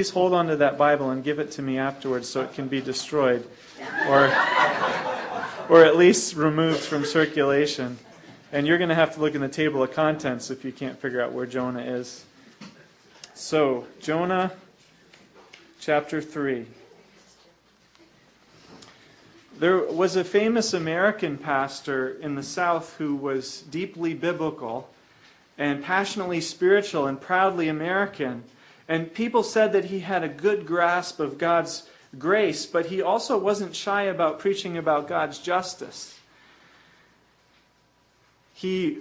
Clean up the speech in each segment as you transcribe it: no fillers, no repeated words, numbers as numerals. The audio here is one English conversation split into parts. please hold on to that Bible and give it to me afterwards so it can be destroyed or at least removed from circulation. And you're going to have to look in the table of contents if you can't figure out where Jonah is. So, Jonah chapter 3. There was a famous American pastor in the South who was deeply biblical and passionately spiritual and proudly American. And people said that he had a good grasp of God's grace, but he also wasn't shy about preaching about God's justice. He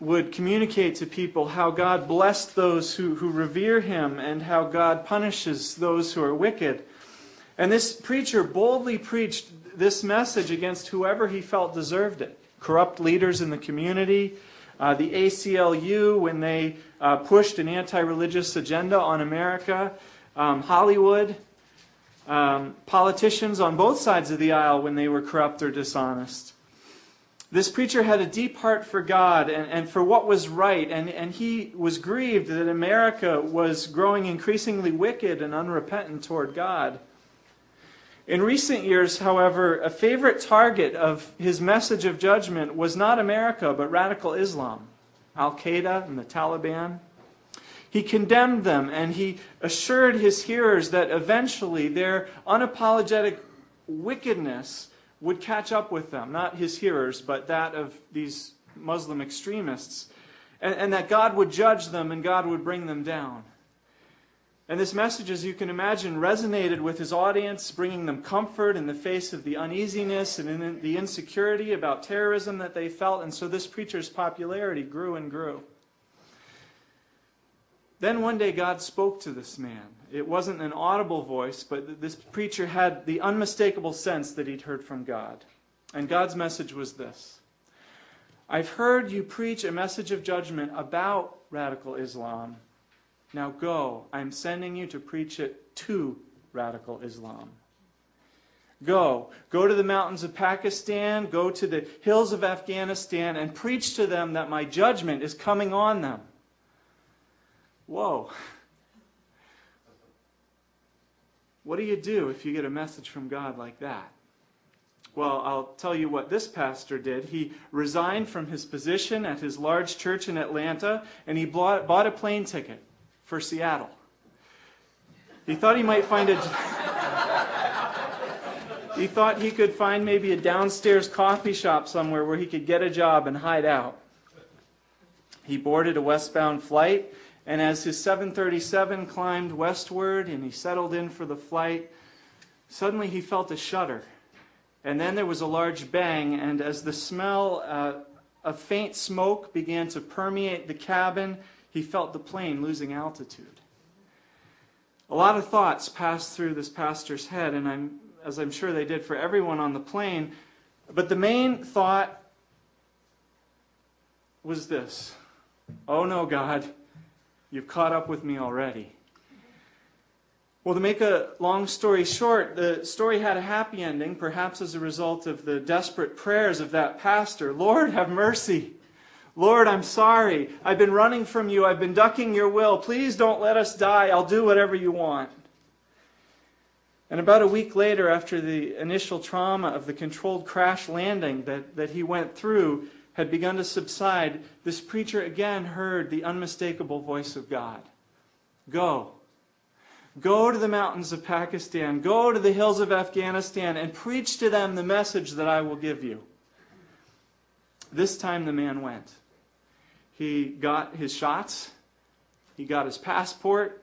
would communicate to people how God blessed those who revere him and how God punishes those who are wicked. And this preacher boldly preached this message against whoever he felt deserved it. Corrupt leaders in the community, the ACLU when they pushed an anti-religious agenda on America, Hollywood, politicians on both sides of the aisle when they were corrupt or dishonest. This preacher had a deep heart for God and for what was right, and he was grieved that America was growing increasingly wicked and unrepentant toward God. In recent years, however, a favorite target of his message of judgment was not America, but radical Islam, Al-Qaeda and the Taliban. He condemned them, and he assured his hearers that eventually their unapologetic wickedness would catch up with them, not his hearers, but that of these Muslim extremists, and that God would judge them and God would bring them down. And this message, as you can imagine, resonated with his audience, bringing them comfort in the face of the uneasiness and in the insecurity about terrorism that they felt, and so this preacher's popularity grew and grew. Then one day God spoke to this man. It wasn't an audible voice, but this preacher had the unmistakable sense that he'd heard from God. And God's message was this: I've heard you preach a message of judgment about radical Islam. Now go, I'm sending you to preach it to radical Islam. Go to the mountains of Pakistan, go to the hills of Afghanistan, and preach to them that my judgment is coming on them. Whoa. What do you do if you get a message from God like that? Well, I'll tell you what this pastor did. He resigned from his position at his large church in Atlanta, and he bought a plane ticket for Seattle. He thought he might find he thought he could find maybe a downstairs coffee shop somewhere where he could get a job and hide out. He boarded a westbound flight, and as his 737 climbed westward and he settled in for the flight, suddenly he felt a shudder. And then there was a large bang, and as the smell of faint smoke began to permeate the cabin, he felt the plane losing altitude. A lot of thoughts passed through this pastor's head, and as I'm sure they did for everyone on the plane, but the main thought was this: oh no, God, you've caught up with me already. Well, to make a long story short, the story had a happy ending, perhaps as a result of the desperate prayers of that pastor. Lord, have mercy. Lord, I'm sorry. I've been running from you. I've been ducking your will. Please don't let us die. I'll do whatever you want. And about a week later, after the initial trauma of the controlled crash landing that he went through had begun to subside, this preacher again heard the unmistakable voice of God. Go. Go to the mountains of Pakistan. Go to the hills of Afghanistan and preach to them the message that I will give you. This time the man went. He got his shots. He got his passport.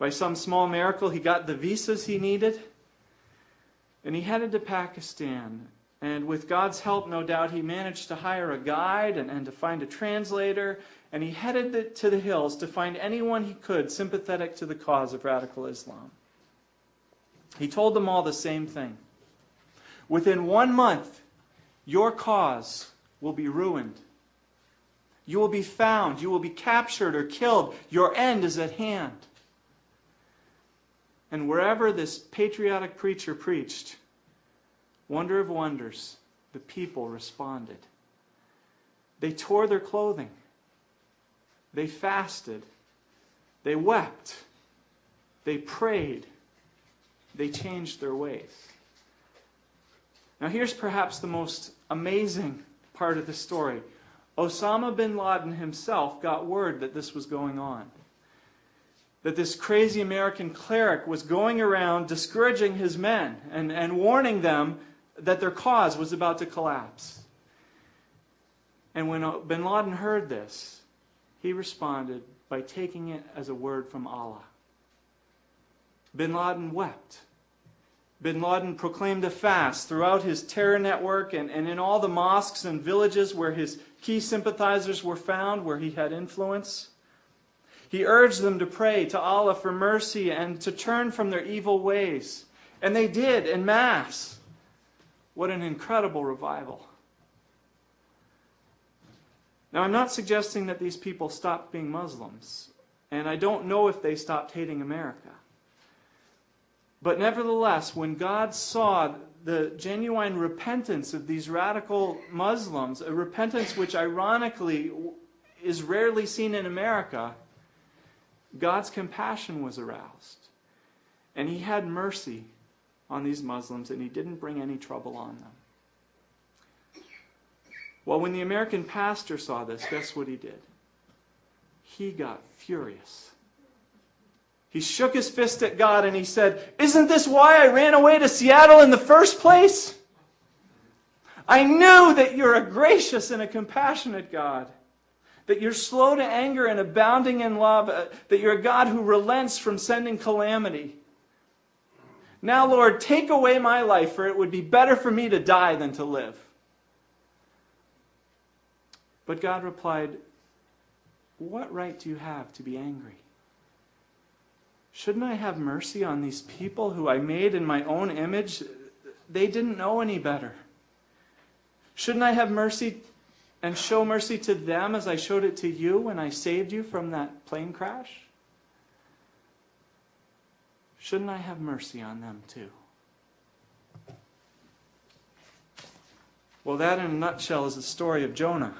By some small miracle, he got the visas he needed. And he headed to Pakistan. And with God's help, no doubt, he managed to hire a guide and to find a translator. And he headed to the hills to find anyone he could sympathetic to the cause of radical Islam. He told them all the same thing. Within 1 month, your cause will be ruined. You will be found. You will be captured or killed. Your end is at hand. And wherever this patriotic preacher preached, wonder of wonders, the people responded. They tore their clothing. They fasted. They wept. They prayed. They changed their ways. Now here's perhaps the most amazing part of the story. Osama bin Laden himself got word that this was going on. That this crazy American cleric was going around discouraging his men and warning them that their cause was about to collapse. And when bin Laden heard this, he responded by taking it as a word from Allah. Bin Laden wept. Bin Laden proclaimed a fast throughout his terror network and in all the mosques and villages where his key sympathizers were found, where he had influence. He urged them to pray to Allah for mercy and to turn from their evil ways. And they did en masse. What an incredible revival. Now, I'm not suggesting that these people stopped being Muslims, and I don't know if they stopped hating America. But nevertheless, when God saw the genuine repentance of these radical Muslims, a repentance which ironically is rarely seen in America, God's compassion was aroused. And he had mercy on these Muslims, and he didn't bring any trouble on them. Well, when the American pastor saw this, guess what he did? He got furious. He shook his fist at God and he said, "Isn't this why I ran away to Seattle in the first place? I knew that you're a gracious and a compassionate God, that you're slow to anger and abounding in love, that you're a God who relents from sending calamity. Now, Lord, take away my life, for it would be better for me to die than to live." But God replied, "What right do you have to be angry? Shouldn't I have mercy on these people who I made in my own image? They didn't know any better. Shouldn't I have mercy and show mercy to them as I showed it to you when I saved you from that plane crash? Shouldn't I have mercy on them too?" Well, that in a nutshell is the story of Jonah.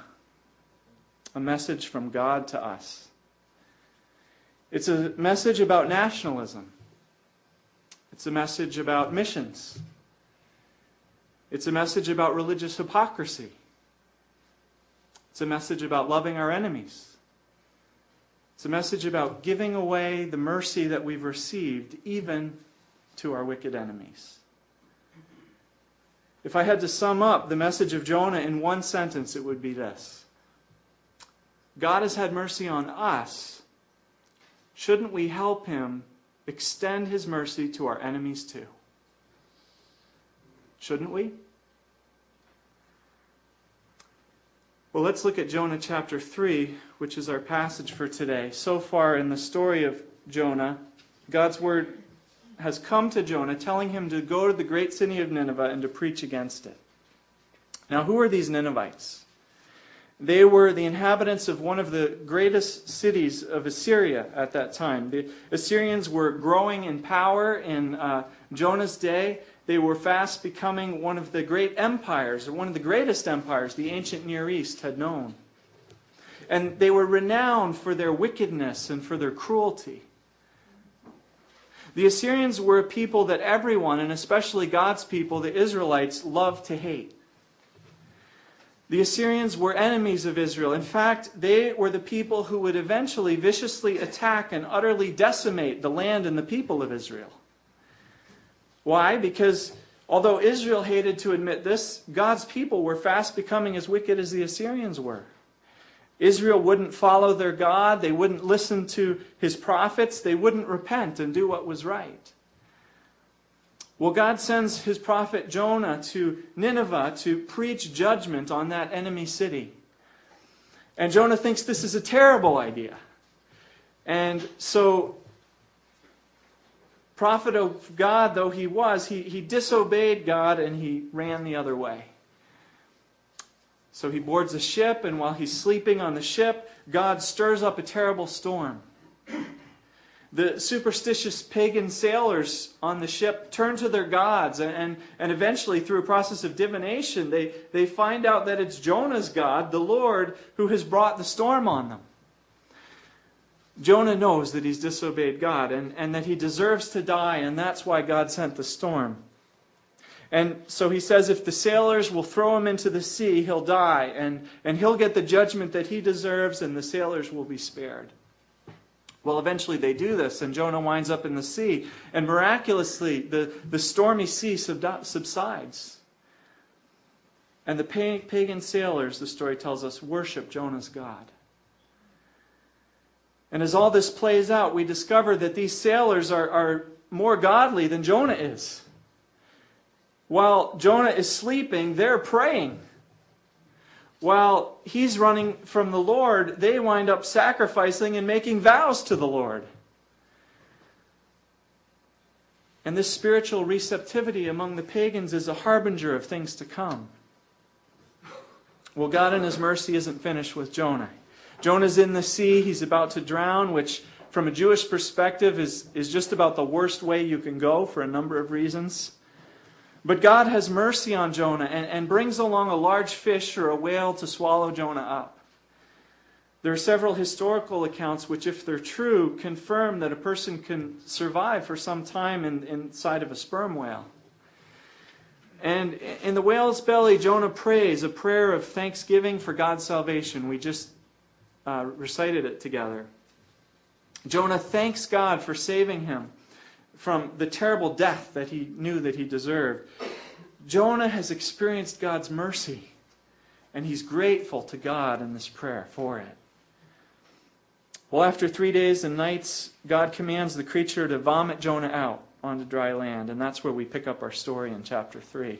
A message from God to us. It's a message about nationalism. It's a message about missions. It's a message about religious hypocrisy. It's a message about loving our enemies. It's a message about giving away the mercy that we've received, even to our wicked enemies. If I had to sum up the message of Jonah in one sentence, it would be this: God has had mercy on us. Shouldn't we help him extend his mercy to our enemies too? Shouldn't we? Well, let's look at Jonah chapter 3, which is our passage for today. So far in the story of Jonah, God's word has come to Jonah, telling him to go to the great city of Nineveh and to preach against it. Now, who are these Ninevites? They were the inhabitants of one of the greatest cities of Assyria at that time. The Assyrians were growing in power in Jonah's day. They were fast becoming one of the great empires, or one of the greatest empires the ancient Near East had known. And they were renowned for their wickedness and for their cruelty. The Assyrians were a people that everyone, and especially God's people, the Israelites, loved to hate. The Assyrians were enemies of Israel. In fact, they were the people who would eventually viciously attack and utterly decimate the land and the people of Israel. Why? Because although Israel hated to admit this, God's people were fast becoming as wicked as the Assyrians were. Israel wouldn't follow their God. They wouldn't listen to his prophets. They wouldn't repent and do what was right. Well, God sends his prophet Jonah to Nineveh to preach judgment on that enemy city. And Jonah thinks this is a terrible idea. And so, prophet of God though he was, he disobeyed God and he ran the other way. So he boards a ship, and while he's sleeping on the ship, God stirs up a terrible storm. The superstitious pagan sailors on the ship turn to their gods, and eventually, through a process of divination, they find out that it's Jonah's God, the Lord, who has brought the storm on them. Jonah knows that he's disobeyed God and that he deserves to die, and that's why God sent the storm. And so he says if the sailors will throw him into the sea, he'll die, and he'll get the judgment that he deserves, and the sailors will be spared. Well, eventually they do this, and Jonah winds up in the sea, and miraculously the stormy sea subsides. And the pagan sailors, the story tells us, worship Jonah's God. And as all this plays out, we discover that these sailors are more godly than Jonah is. While Jonah is sleeping, they're praying. While he's running from the Lord, they wind up sacrificing and making vows to the Lord. And this spiritual receptivity among the pagans is a harbinger of things to come. Well, God in His mercy isn't finished with Jonah. Jonah's in the sea, he's about to drown, which from a Jewish perspective is just about the worst way you can go for a number of reasons. But God has mercy on Jonah and brings along a large fish or a whale to swallow Jonah up. There are several historical accounts which, if they're true, confirm that a person can survive for some time inside of a sperm whale. And in the whale's belly, Jonah prays a prayer of thanksgiving for God's salvation. We just recited it together. Jonah thanks God for saving him from the terrible death that he knew that he deserved. Jonah has experienced God's mercy, and he's grateful to God in this prayer for it. Well, after 3 days and nights, God commands the creature to vomit Jonah out onto dry land, and that's where we pick up our story in chapter 3.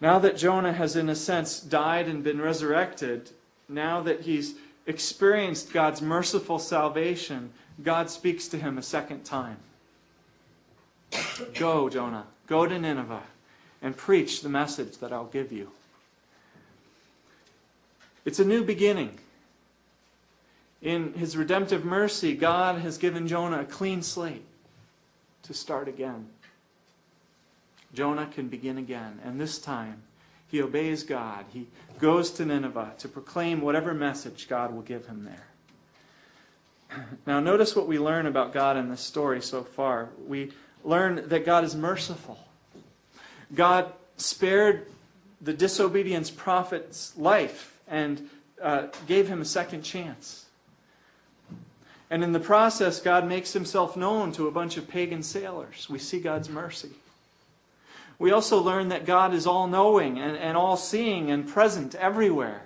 Now that Jonah has, in a sense, died and been resurrected, now that he's experienced God's merciful salvation, God speaks to him a second time. Go, Jonah, go to Nineveh and preach the message that I'll give you. It's a new beginning. In His redemptive mercy, God has given Jonah a clean slate to start again. Jonah can begin again, and this time he obeys God. He goes to Nineveh to proclaim whatever message God will give him there. Now notice what we learn about God in this story so far. We learn that God is merciful. God spared the disobedient prophet's life and gave him a second chance. And in the process, God makes himself known to a bunch of pagan sailors. We see God's mercy. We also learn that God is all-knowing and all-seeing and present everywhere.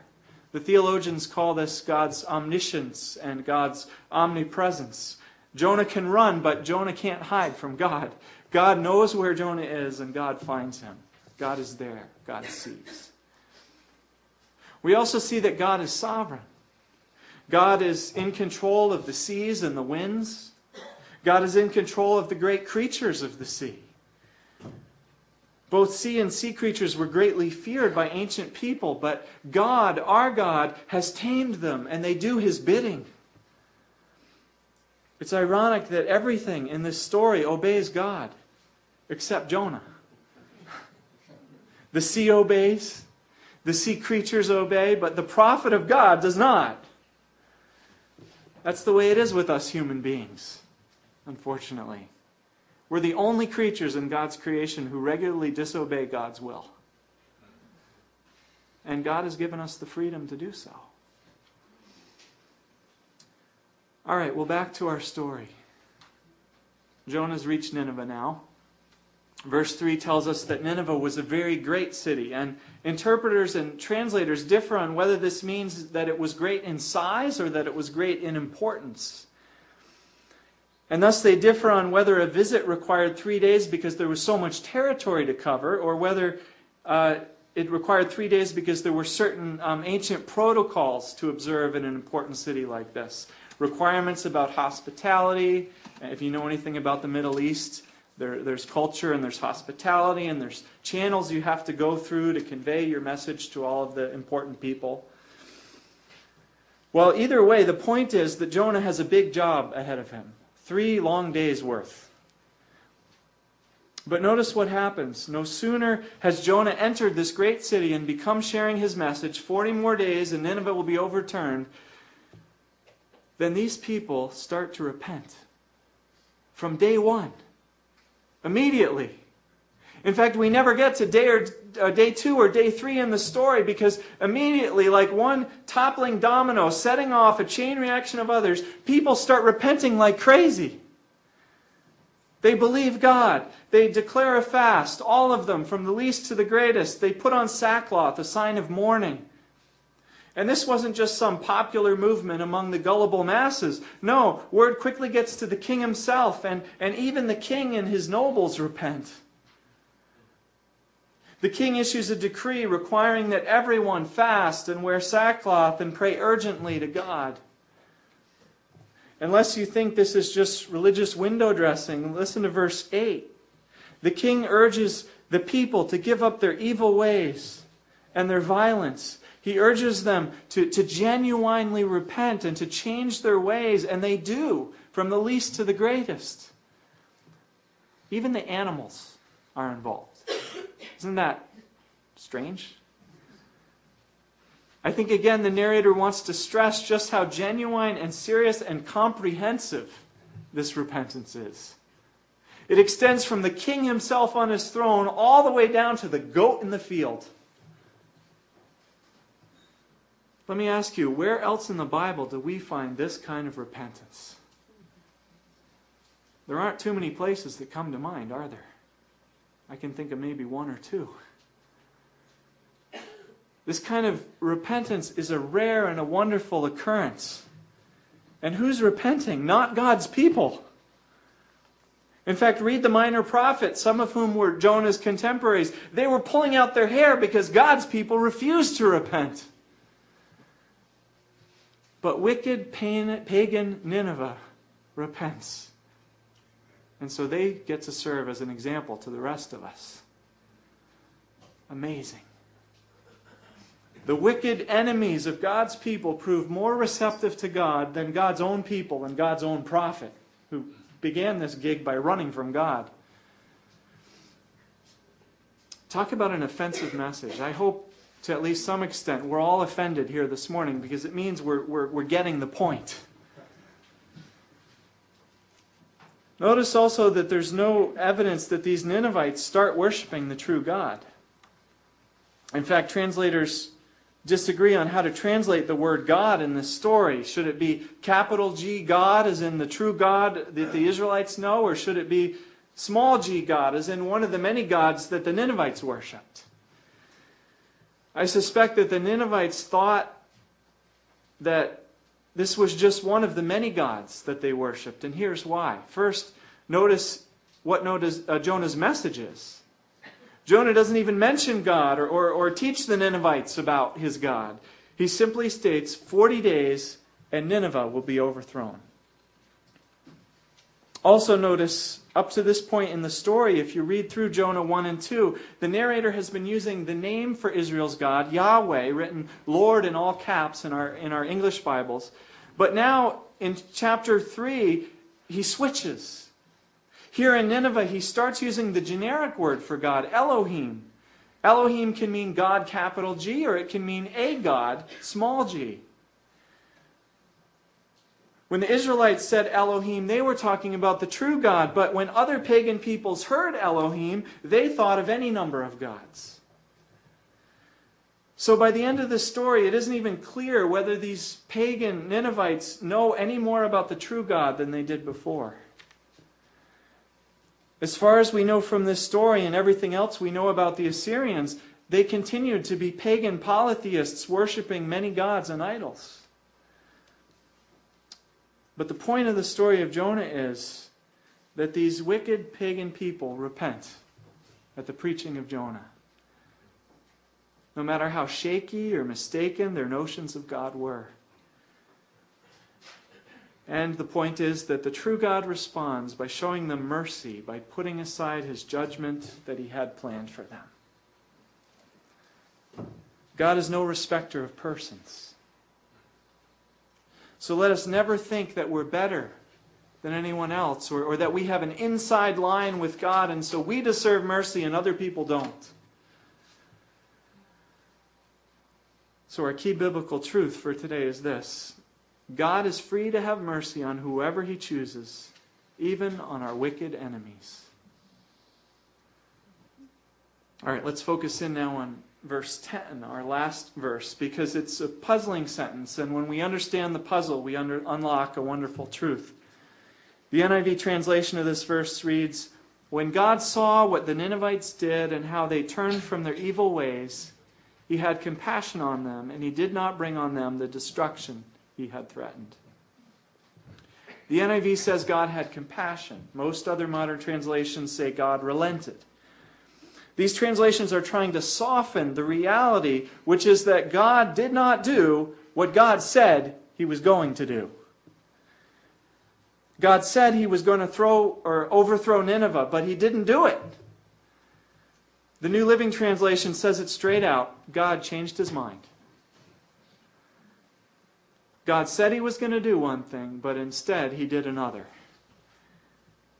The theologians call this God's omniscience and God's omnipresence. Jonah can run, but Jonah can't hide from God. God knows where Jonah is, and God finds him. God is there. God sees. We also see that God is sovereign. God is in control of the seas and the winds. God is in control of the great creatures of the sea. Both sea and sea creatures were greatly feared by ancient people, but God, our God, has tamed them, and they do His bidding. It's ironic that everything in this story obeys God, except Jonah. The sea obeys, the sea creatures obey, but the prophet of God does not. That's the way it is with us human beings, unfortunately. We're the only creatures in God's creation who regularly disobey God's will. And God has given us the freedom to do so. All right, well, back to our story. Jonah's reached Nineveh now. Verse 3 tells us that Nineveh was a very great city, and interpreters and translators differ on whether this means that it was great in size or that it was great in importance. And thus they differ on whether a visit required 3 days because there was so much territory to cover, or whether it required 3 days because there were certain ancient protocols to observe in an important city like this. Requirements about hospitality. If you know anything about the Middle East, there's culture and there's hospitality and there's channels you have to go through to convey your message to all of the important people. Well, either way, the point is that Jonah has a big job ahead of him. 3 long days' worth. But notice what happens. No sooner has Jonah entered this great city and become sharing his message, 40 more days and Nineveh will be overturned, then these people start to repent. From day one. Immediately. In fact, we never get to day 2 or day 3 in the story, because immediately, like one toppling domino setting off a chain reaction of others, people start repenting like crazy. They believe God. They declare a fast, all of them, from the least to the greatest. They put on sackcloth, a sign of mourning. And this wasn't just some popular movement among the gullible masses. No, word quickly gets to the king himself, and even the king and his nobles repent. The king issues a decree requiring that everyone fast and wear sackcloth and pray urgently to God. Unless you think this is just religious window dressing, listen to verse 8. The king urges the people to give up their evil ways and their violence. He urges them to genuinely repent and to change their ways, and they do, from the least to the greatest. Even the animals are involved. Isn't that strange? I think, again, the narrator wants to stress just how genuine and serious and comprehensive this repentance is. It extends from the king himself on his throne all the way down to the goat in the field. Let me ask you, where else in the Bible do we find this kind of repentance? There aren't too many places that come to mind, are there? I can think of maybe one or two. This kind of repentance is a rare and a wonderful occurrence. And who's repenting? Not God's people. In fact, read the minor prophets, some of whom were Jonah's contemporaries. They were pulling out their hair because God's people refused to repent. But wicked pagan Nineveh repents. And so they get to serve as an example to the rest of us. Amazing. The wicked enemies of God's people prove more receptive to God than God's own people and God's own prophet, who began this gig by running from God. Talk about an offensive message. I hope to at least some extent we're all offended here this morning, because it means we're getting the point. Notice also that there's no evidence that these Ninevites start worshiping the true God. In fact, translators disagree on how to translate the word God in this story. Should it be capital G God, as in the true God that the Israelites know, or should it be small g God, as in one of the many gods that the Ninevites worshipped? I suspect that the Ninevites thought that this was just one of the many gods that they worshipped, and here's why. First, notice what Jonah's message is. Jonah doesn't even mention God or teach the Ninevites about his God. He simply states, 40 days and Nineveh will be overthrown. Also notice, up to this point in the story, if you read through Jonah 1 and 2, the narrator has been using the name for Israel's God, Yahweh, written Lord in all caps in our English Bibles. But now, in chapter 3, he switches. Here in Nineveh, he starts using the generic word for God, Elohim. Elohim can mean God, capital G, or it can mean a God, small g. When the Israelites said Elohim, they were talking about the true God. But when other pagan peoples heard Elohim, they thought of any number of gods. So by the end of this story, it isn't even clear whether these pagan Ninevites know any more about the true God than they did before. As far as we know from this story and everything else we know about the Assyrians, they continued to be pagan polytheists, worshiping many gods and idols. But the point of the story of Jonah is that these wicked pagan people repent at the preaching of Jonah. No matter how shaky or mistaken their notions of God were. And the point is that the true God responds by showing them mercy, by putting aside his judgment that he had planned for them. God is no respecter of persons. So let us never think that we're better than anyone else, or that we have an inside line with God, and so we deserve mercy and other people don't. So our key biblical truth for today is this. God is free to have mercy on whoever He chooses, even on our wicked enemies. All right, let's focus in now on verse 10, our last verse, because it's a puzzling sentence, and when we understand the puzzle, we unlock a wonderful truth. The NIV translation of this verse reads, "When God saw what the Ninevites did and how they turned from their evil ways, He had compassion on them, and He did not bring on them the destruction He had threatened." The NIV says God had compassion. Most other modern translations say God relented. These translations are trying to soften the reality, which is that God did not do what God said He was going to do. God said He was going to overthrow Nineveh, but He didn't do it. The New Living Translation says it straight out. God changed His mind. God said He was going to do one thing, but instead He did another.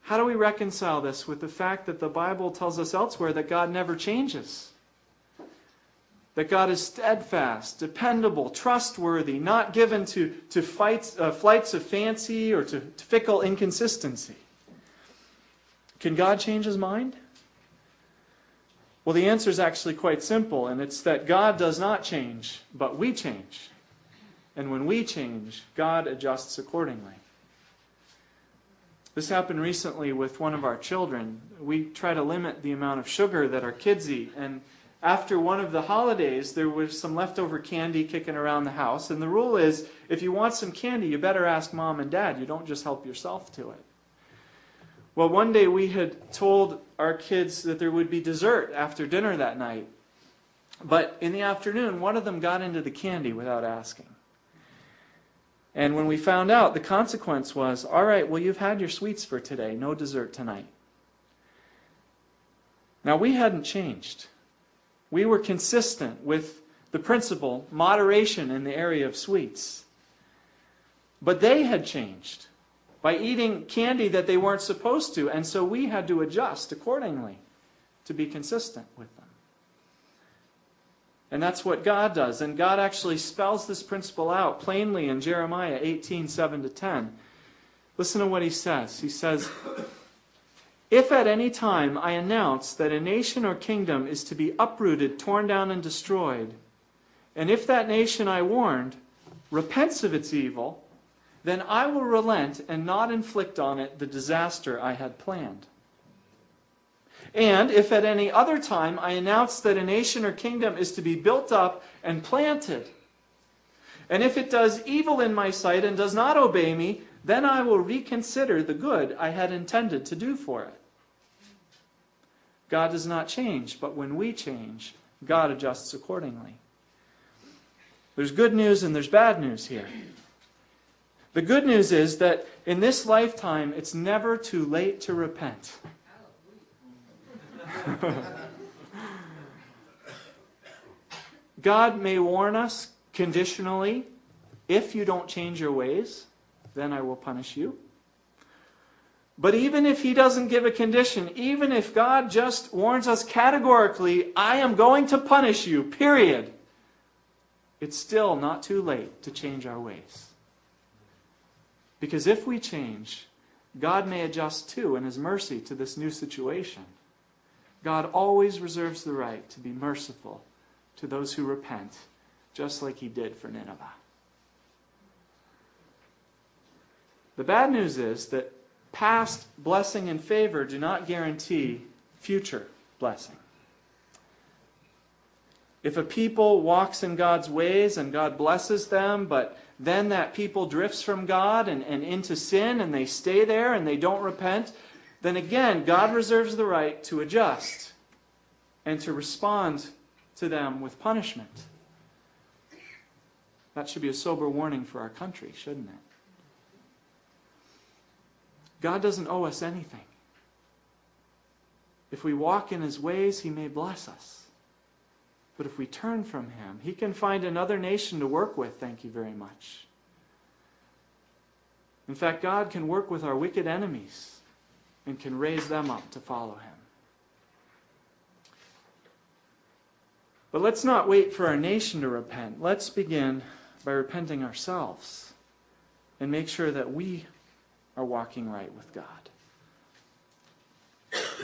How do we reconcile this with the fact that the Bible tells us elsewhere that God never changes? That God is steadfast, dependable, trustworthy, not given to flights of fancy or to fickle inconsistency. Can God change His mind? Well, the answer is actually quite simple, and it's that God does not change, but we change. And when we change, God adjusts accordingly. This happened recently with one of our children. We try to limit the amount of sugar that our kids eat. And after one of the holidays, there was some leftover candy kicking around the house. And the rule is, if you want some candy, you better ask Mom and Dad. You don't just help yourself to it. Well, one day we had told our kids that there would be dessert after dinner that night. But in the afternoon, one of them got into the candy without asking. And when we found out, the consequence was, all right, well, you've had your sweets for today. No dessert tonight. Now, we hadn't changed. We were consistent with the principle, moderation in the area of sweets. But they had changed by eating candy that they weren't supposed to, and so we had to adjust accordingly to be consistent with them. And that's what God does. And God actually spells this principle out plainly in Jeremiah 18:7-10. Listen to what He says. He says, "If at any time I announce that a nation or kingdom is to be uprooted, torn down, and destroyed, and if that nation I warned repents of its evil, then I will relent and not inflict on it the disaster I had planned. And if at any other time I announce that a nation or kingdom is to be built up and planted, and if it does evil in my sight and does not obey me, then I will reconsider the good I had intended to do for it." God does not change, but when we change, God adjusts accordingly. There's good news and there's bad news here. The good news is that in this lifetime, it's never too late to repent. God may warn us conditionally, if you don't change your ways, then I will punish you. But even if He doesn't give a condition, even if God just warns us categorically, I am going to punish you, period, it's still not too late to change our ways. Because if we change, God may adjust too in His mercy to this new situation. God always reserves the right to be merciful to those who repent, just like He did for Nineveh. The bad news is that past blessing and favor do not guarantee future blessing. If a people walks in God's ways and God blesses them, but then that people drifts from God and into sin, and they stay there and they don't repent, then again, God reserves the right to adjust and to respond to them with punishment. That should be a sober warning for our country, shouldn't it? God doesn't owe us anything. If we walk in His ways, He may bless us. But if we turn from Him, He can find another nation to work with, thank you very much. In fact, God can work with our wicked enemies and can raise them up to follow Him. But let's not wait for our nation to repent. Let's begin by repenting ourselves. and make sure that we are walking right with God.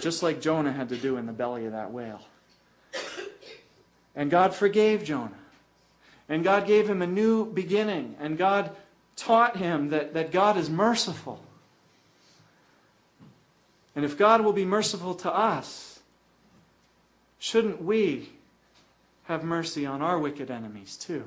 Just like Jonah had to do in the belly of that whale. And God forgave Jonah. And God gave him a new beginning. And God taught him that God is merciful. And if God will be merciful to us, shouldn't we have mercy on our wicked enemies too?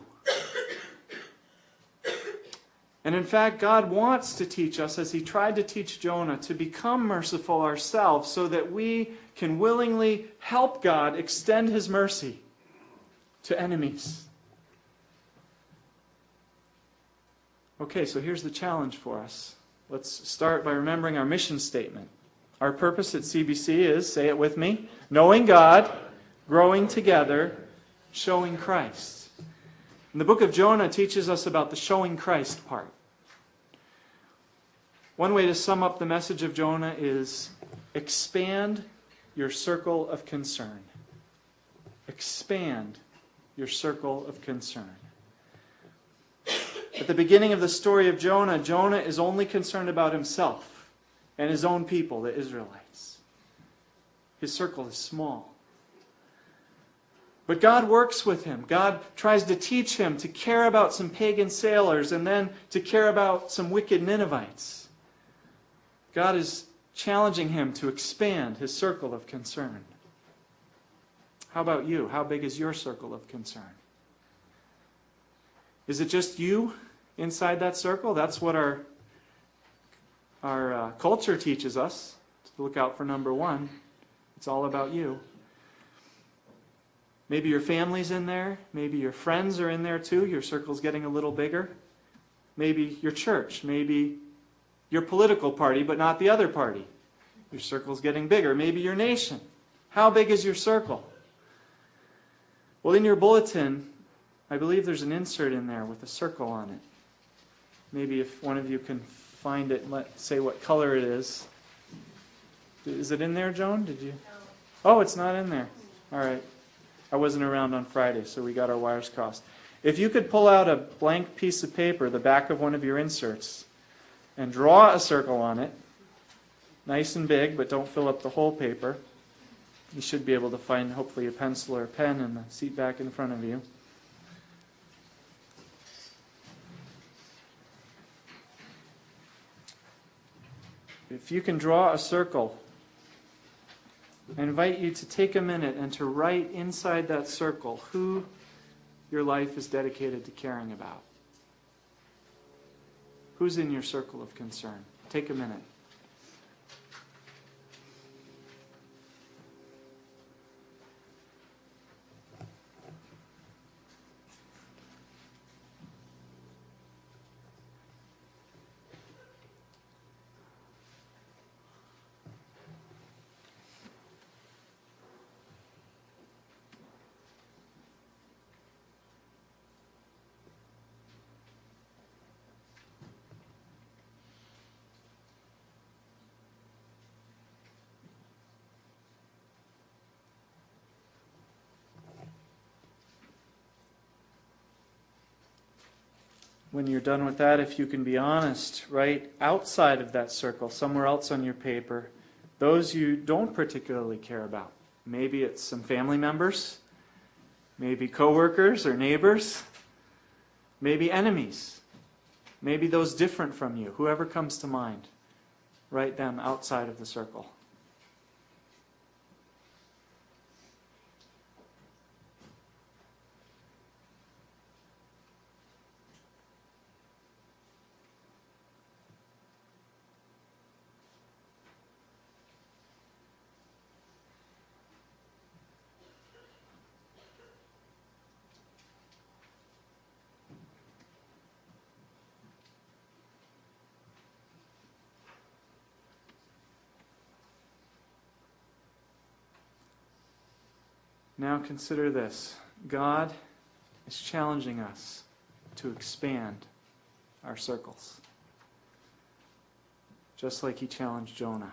And in fact, God wants to teach us, as He tried to teach Jonah, to become merciful ourselves so that we can willingly help God extend His mercy to enemies. Okay, so here's the challenge for us. Let's start by remembering our mission statement. Our purpose at CBC is, say it with me, knowing God, growing together, showing Christ. And the book of Jonah teaches us about the showing Christ part. One way to sum up the message of Jonah is expand your circle of concern. Expand your circle of concern. At the beginning of the story of Jonah, Jonah is only concerned about himself and his own people, the Israelites. His circle is small. But God works with him. God tries to teach him to care about some pagan sailors and then to care about some wicked Ninevites. God is challenging him to expand his circle of concern. How about you? How big is your circle of concern? Is it just you inside that circle? That's what our culture teaches us, to look out for number one. It's all about you. Maybe your family's in there. Maybe your friends are in there too. Your circle's getting a little bigger. Maybe your church. Maybe your political party, but not the other party. Your circle's getting bigger. Maybe your nation. How big is your circle? Well, in your bulletin, I believe there's an insert in there with a circle on it. Maybe if one of you can find it and say what color it is. Is it in there, Joan? Did you? Oh, it's not in there. All right. I wasn't around on Friday, so we got our wires crossed. If you could pull out a blank piece of paper, the back of one of your inserts, and draw a circle on it, nice and big, but don't fill up the whole paper. You should be able to find, hopefully, a pencil or a pen in the seat back in front of you. If you can draw a circle, I invite you to take a minute and to write inside that circle who your life is dedicated to caring about. Who's in your circle of concern? Take a minute. When you're done with that, if you can be honest, write outside of that circle, somewhere else on your paper, those you don't particularly care about. Maybe it's some family members, maybe coworkers or neighbors, maybe enemies, maybe those different from you, whoever comes to mind. Write them outside of the circle. Now consider this. God is challenging us to expand our circles, just like He challenged Jonah.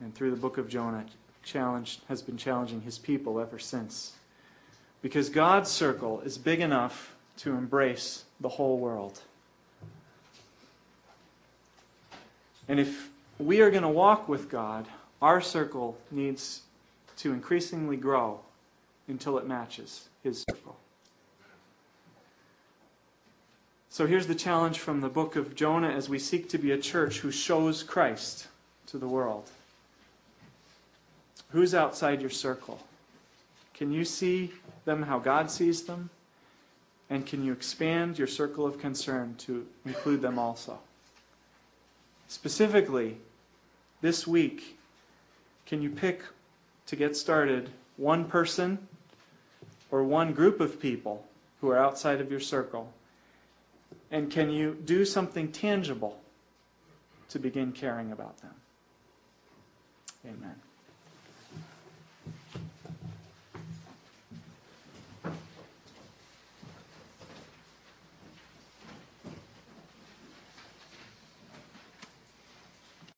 And through the book of Jonah, has been challenging His people ever since. Because God's circle is big enough to embrace the whole world. And if we are going to walk with God, our circle needs to increasingly grow until it matches His circle. So here's the challenge from the book of Jonah as we seek to be a church who shows Christ to the world. Who's outside your circle? Can you see them how God sees them? And can you expand your circle of concern to include them also? Specifically, this week, can you pick, to get started, one person or one group of people who are outside of your circle? And can you do something tangible to begin caring about them? Amen.